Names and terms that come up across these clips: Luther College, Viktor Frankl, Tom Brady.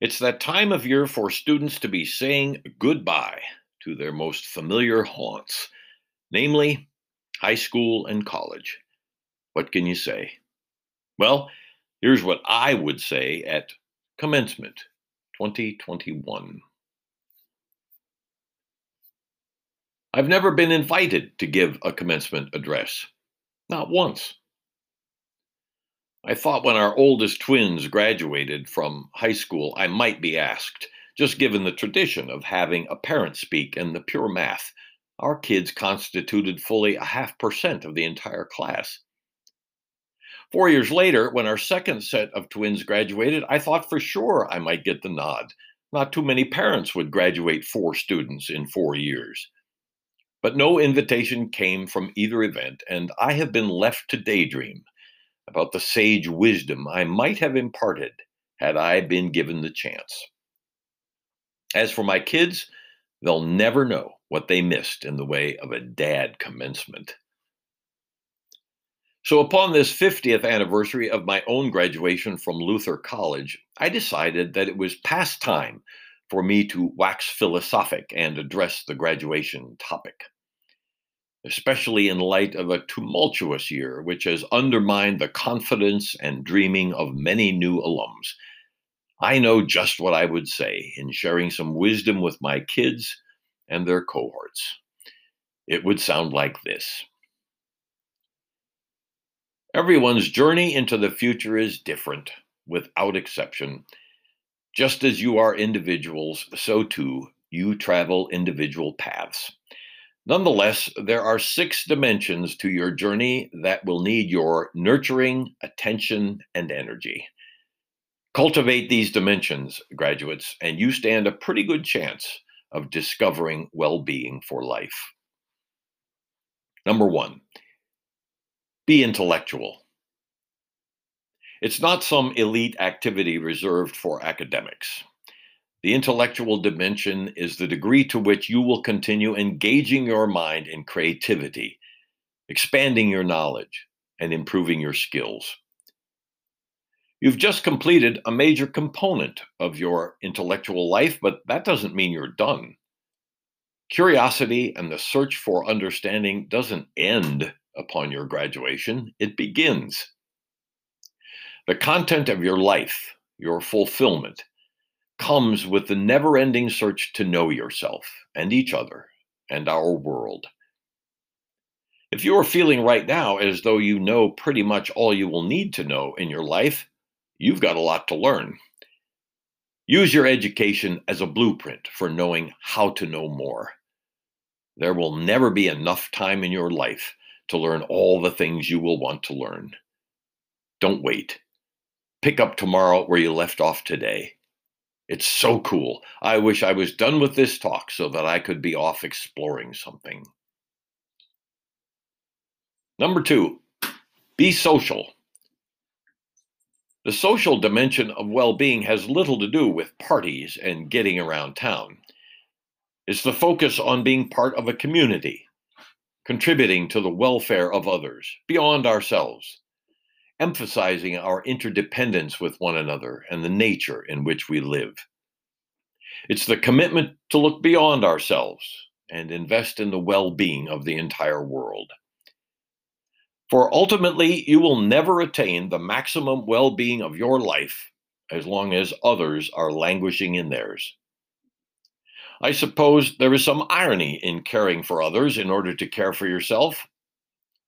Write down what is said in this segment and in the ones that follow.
It's that time of year for students to be saying goodbye to their most familiar haunts, namely high school and college. What can you say? Well, here's what I would say at commencement 2021. I've never been invited to give a commencement address, not once. I thought when our oldest twins graduated from high school, I might be asked, just given the tradition of having a parent speak and the pure math. Our kids constituted fully a 0.5% of the entire class. 4 years later, when our second set of twins graduated, I thought for sure I might get the nod. Not too many parents would graduate 4 students in 4 years. But no invitation came from either event, and I have been left to daydream about the sage wisdom I might have imparted had I been given the chance. As for my kids, they'll never know what they missed in the way of a dad commencement. So upon this 50th anniversary of my own graduation from Luther College, I decided that it was past time for me to wax philosophic and address the graduation topic, especially in light of a tumultuous year which has undermined the confidence and dreaming of many new alums. I know just what I would say in sharing some wisdom with my kids and their cohorts. It would sound like this. Everyone's journey into the future is different, without exception. Just as you are individuals, so too you travel individual paths. Nonetheless, there are 6 dimensions to your journey that will need your nurturing, attention, and energy. Cultivate these dimensions, graduates, and you stand a pretty good chance of discovering well-being for life. Number 1, be intellectual. It's not some elite activity reserved for academics. The intellectual dimension is the degree to which you will continue engaging your mind in creativity, expanding your knowledge, and improving your skills. You've just completed a major component of your intellectual life, but that doesn't mean you're done. Curiosity and the search for understanding doesn't end upon your graduation, it begins. The content of your life, your fulfillment, comes with the never-ending search to know yourself and each other and our world. If you are feeling right now as though you know pretty much all you will need to know in your life, you've got a lot to learn. Use your education as a blueprint for knowing how to know more. There will never be enough time in your life to learn all the things you will want to learn. Don't wait. Pick up tomorrow where you left off today. It's so cool. I wish I was done with this talk so that I could be off exploring something. Number 2, be social. The social dimension of well-being has little to do with parties and getting around town. It's the focus on being part of a community, contributing to the welfare of others beyond ourselves, emphasizing our interdependence with one another and the nature in which we live. It's the commitment to look beyond ourselves and invest in the well-being of the entire world. For ultimately, you will never attain the maximum well-being of your life as long as others are languishing in theirs. I suppose there is some irony in caring for others in order to care for yourself,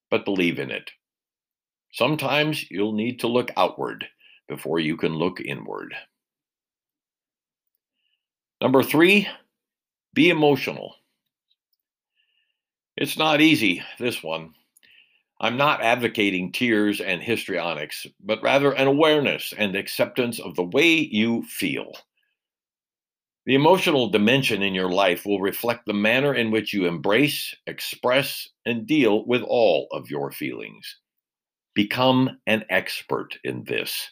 but believe in it. Sometimes you'll need to look outward before you can look inward. Number 3, be emotional. It's not easy, this one. I'm not advocating tears and histrionics, but rather an awareness and acceptance of the way you feel. The emotional dimension in your life will reflect the manner in which you embrace, express, and deal with all of your feelings. Become an expert in this.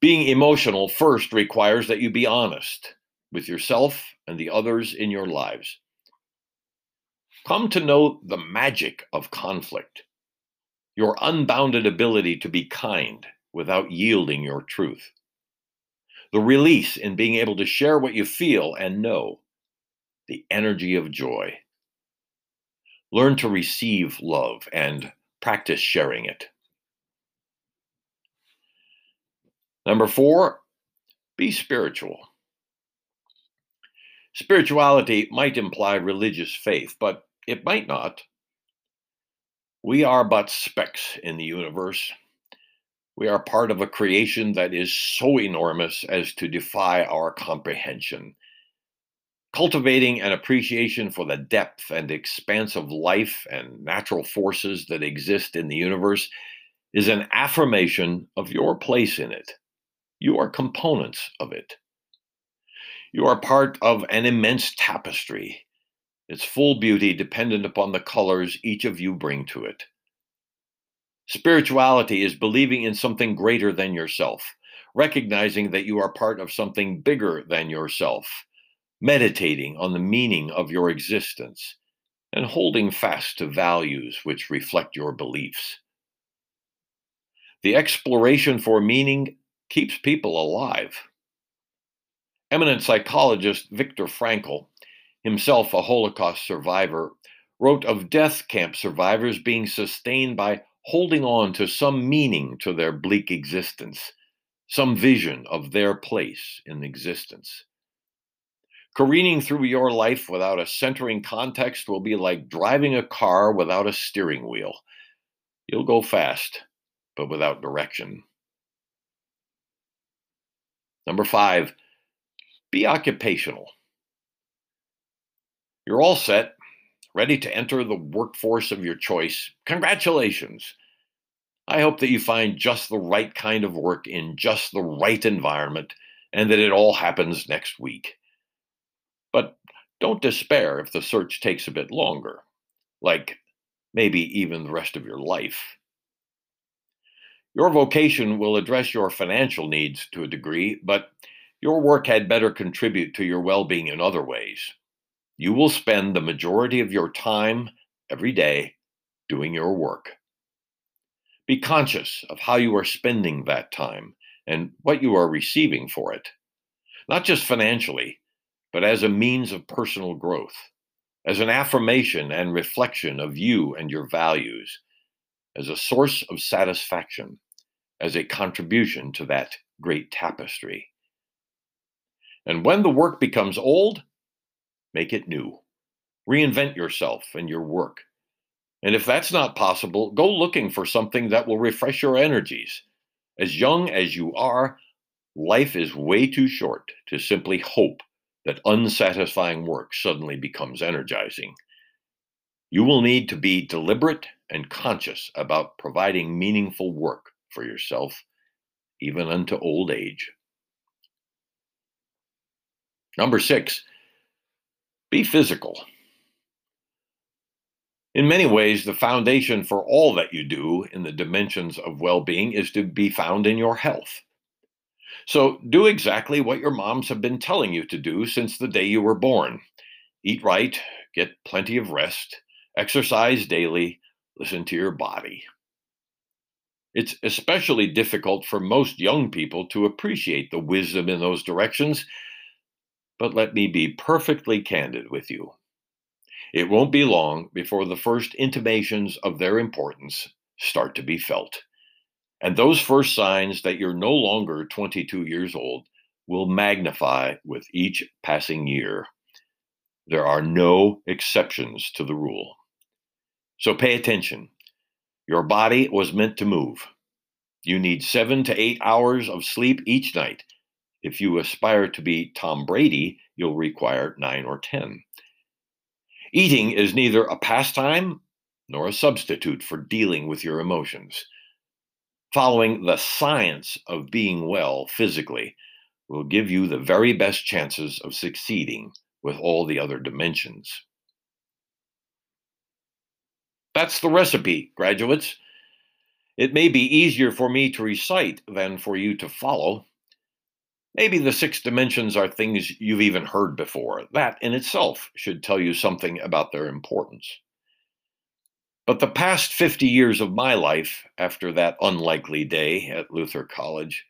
Being emotional first requires that you be honest with yourself and the others in your lives. Come to know the magic of conflict, your unbounded ability to be kind without yielding your truth, the release in being able to share what you feel and know, the energy of joy. Learn to receive love and practice sharing it. Number 4, be spiritual. Spirituality might imply religious faith, but it might not. We are but specks in the universe. We are part of a creation that is so enormous as to defy our comprehension. Cultivating an appreciation for the depth and expanse of life and natural forces that exist in the universe is an affirmation of your place in it. You are components of it. You are part of an immense tapestry, its full beauty dependent upon the colors each of you bring to it. Spirituality is believing in something greater than yourself, recognizing that you are part of something bigger than yourself, meditating on the meaning of your existence, and holding fast to values which reflect your beliefs. The exploration for meaning keeps people alive. Eminent psychologist Viktor Frankl, himself a Holocaust survivor, wrote of death camp survivors being sustained by holding on to some meaning to their bleak existence, some vision of their place in existence. Careening through your life without a centering context will be like driving a car without a steering wheel. You'll go fast, but without direction. Number 5, be occupational. You're all set. Ready to enter the workforce of your choice? Congratulations! I hope that you find just the right kind of work in just the right environment and that it all happens next week. But don't despair if the search takes a bit longer, like maybe even the rest of your life. Your vocation will address your financial needs to a degree, but your work had better contribute to your well-being in other ways. You will spend the majority of your time every day doing your work. Be conscious of how you are spending that time and what you are receiving for it, not just financially, but as a means of personal growth, as an affirmation and reflection of you and your values, as a source of satisfaction, as a contribution to that great tapestry. And when the work becomes old, make it new. Reinvent yourself and your work. And if that's not possible, go looking for something that will refresh your energies. As young as you are, life is way too short to simply hope that unsatisfying work suddenly becomes energizing. You will need to be deliberate and conscious about providing meaningful work for yourself, even unto old age. Number 6, be physical. In many ways, the foundation for all that you do in the dimensions of well-being is to be found in your health. So do exactly what your moms have been telling you to do since the day you were born. Eat right, get plenty of rest, exercise daily, listen to your body. It's especially difficult for most young people to appreciate the wisdom in those directions. But let me be perfectly candid with you. It won't be long before the first intimations of their importance start to be felt. And those first signs that you're no longer 22 years old will magnify with each passing year. There are no exceptions to the rule. So pay attention. Your body was meant to move. You need 7 to 8 hours of sleep each night. If you aspire to be Tom Brady, you'll require 9 or 10. Eating is neither a pastime nor a substitute for dealing with your emotions. Following the science of being well physically will give you the very best chances of succeeding with all the other dimensions. That's the recipe, graduates. It may be easier for me to recite than for you to follow. Maybe the 6 dimensions are things you've even heard before. That in itself should tell you something about their importance. But the past 50 years of my life, after that unlikely day at Luther College,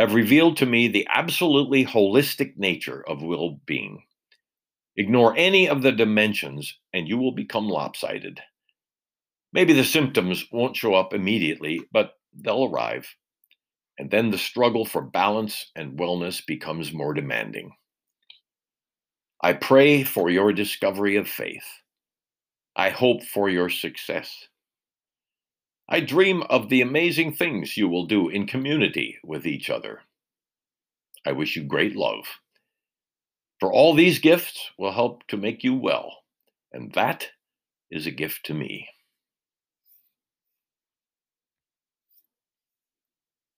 have revealed to me the absolutely holistic nature of well-being. Ignore any of the dimensions and you will become lopsided. Maybe the symptoms won't show up immediately, but they'll arrive. And then the struggle for balance and wellness becomes more demanding. I pray for your discovery of faith. I hope for your success. I dream of the amazing things you will do in community with each other. I wish you great love. For all these gifts will help to make you well, and that is a gift to me.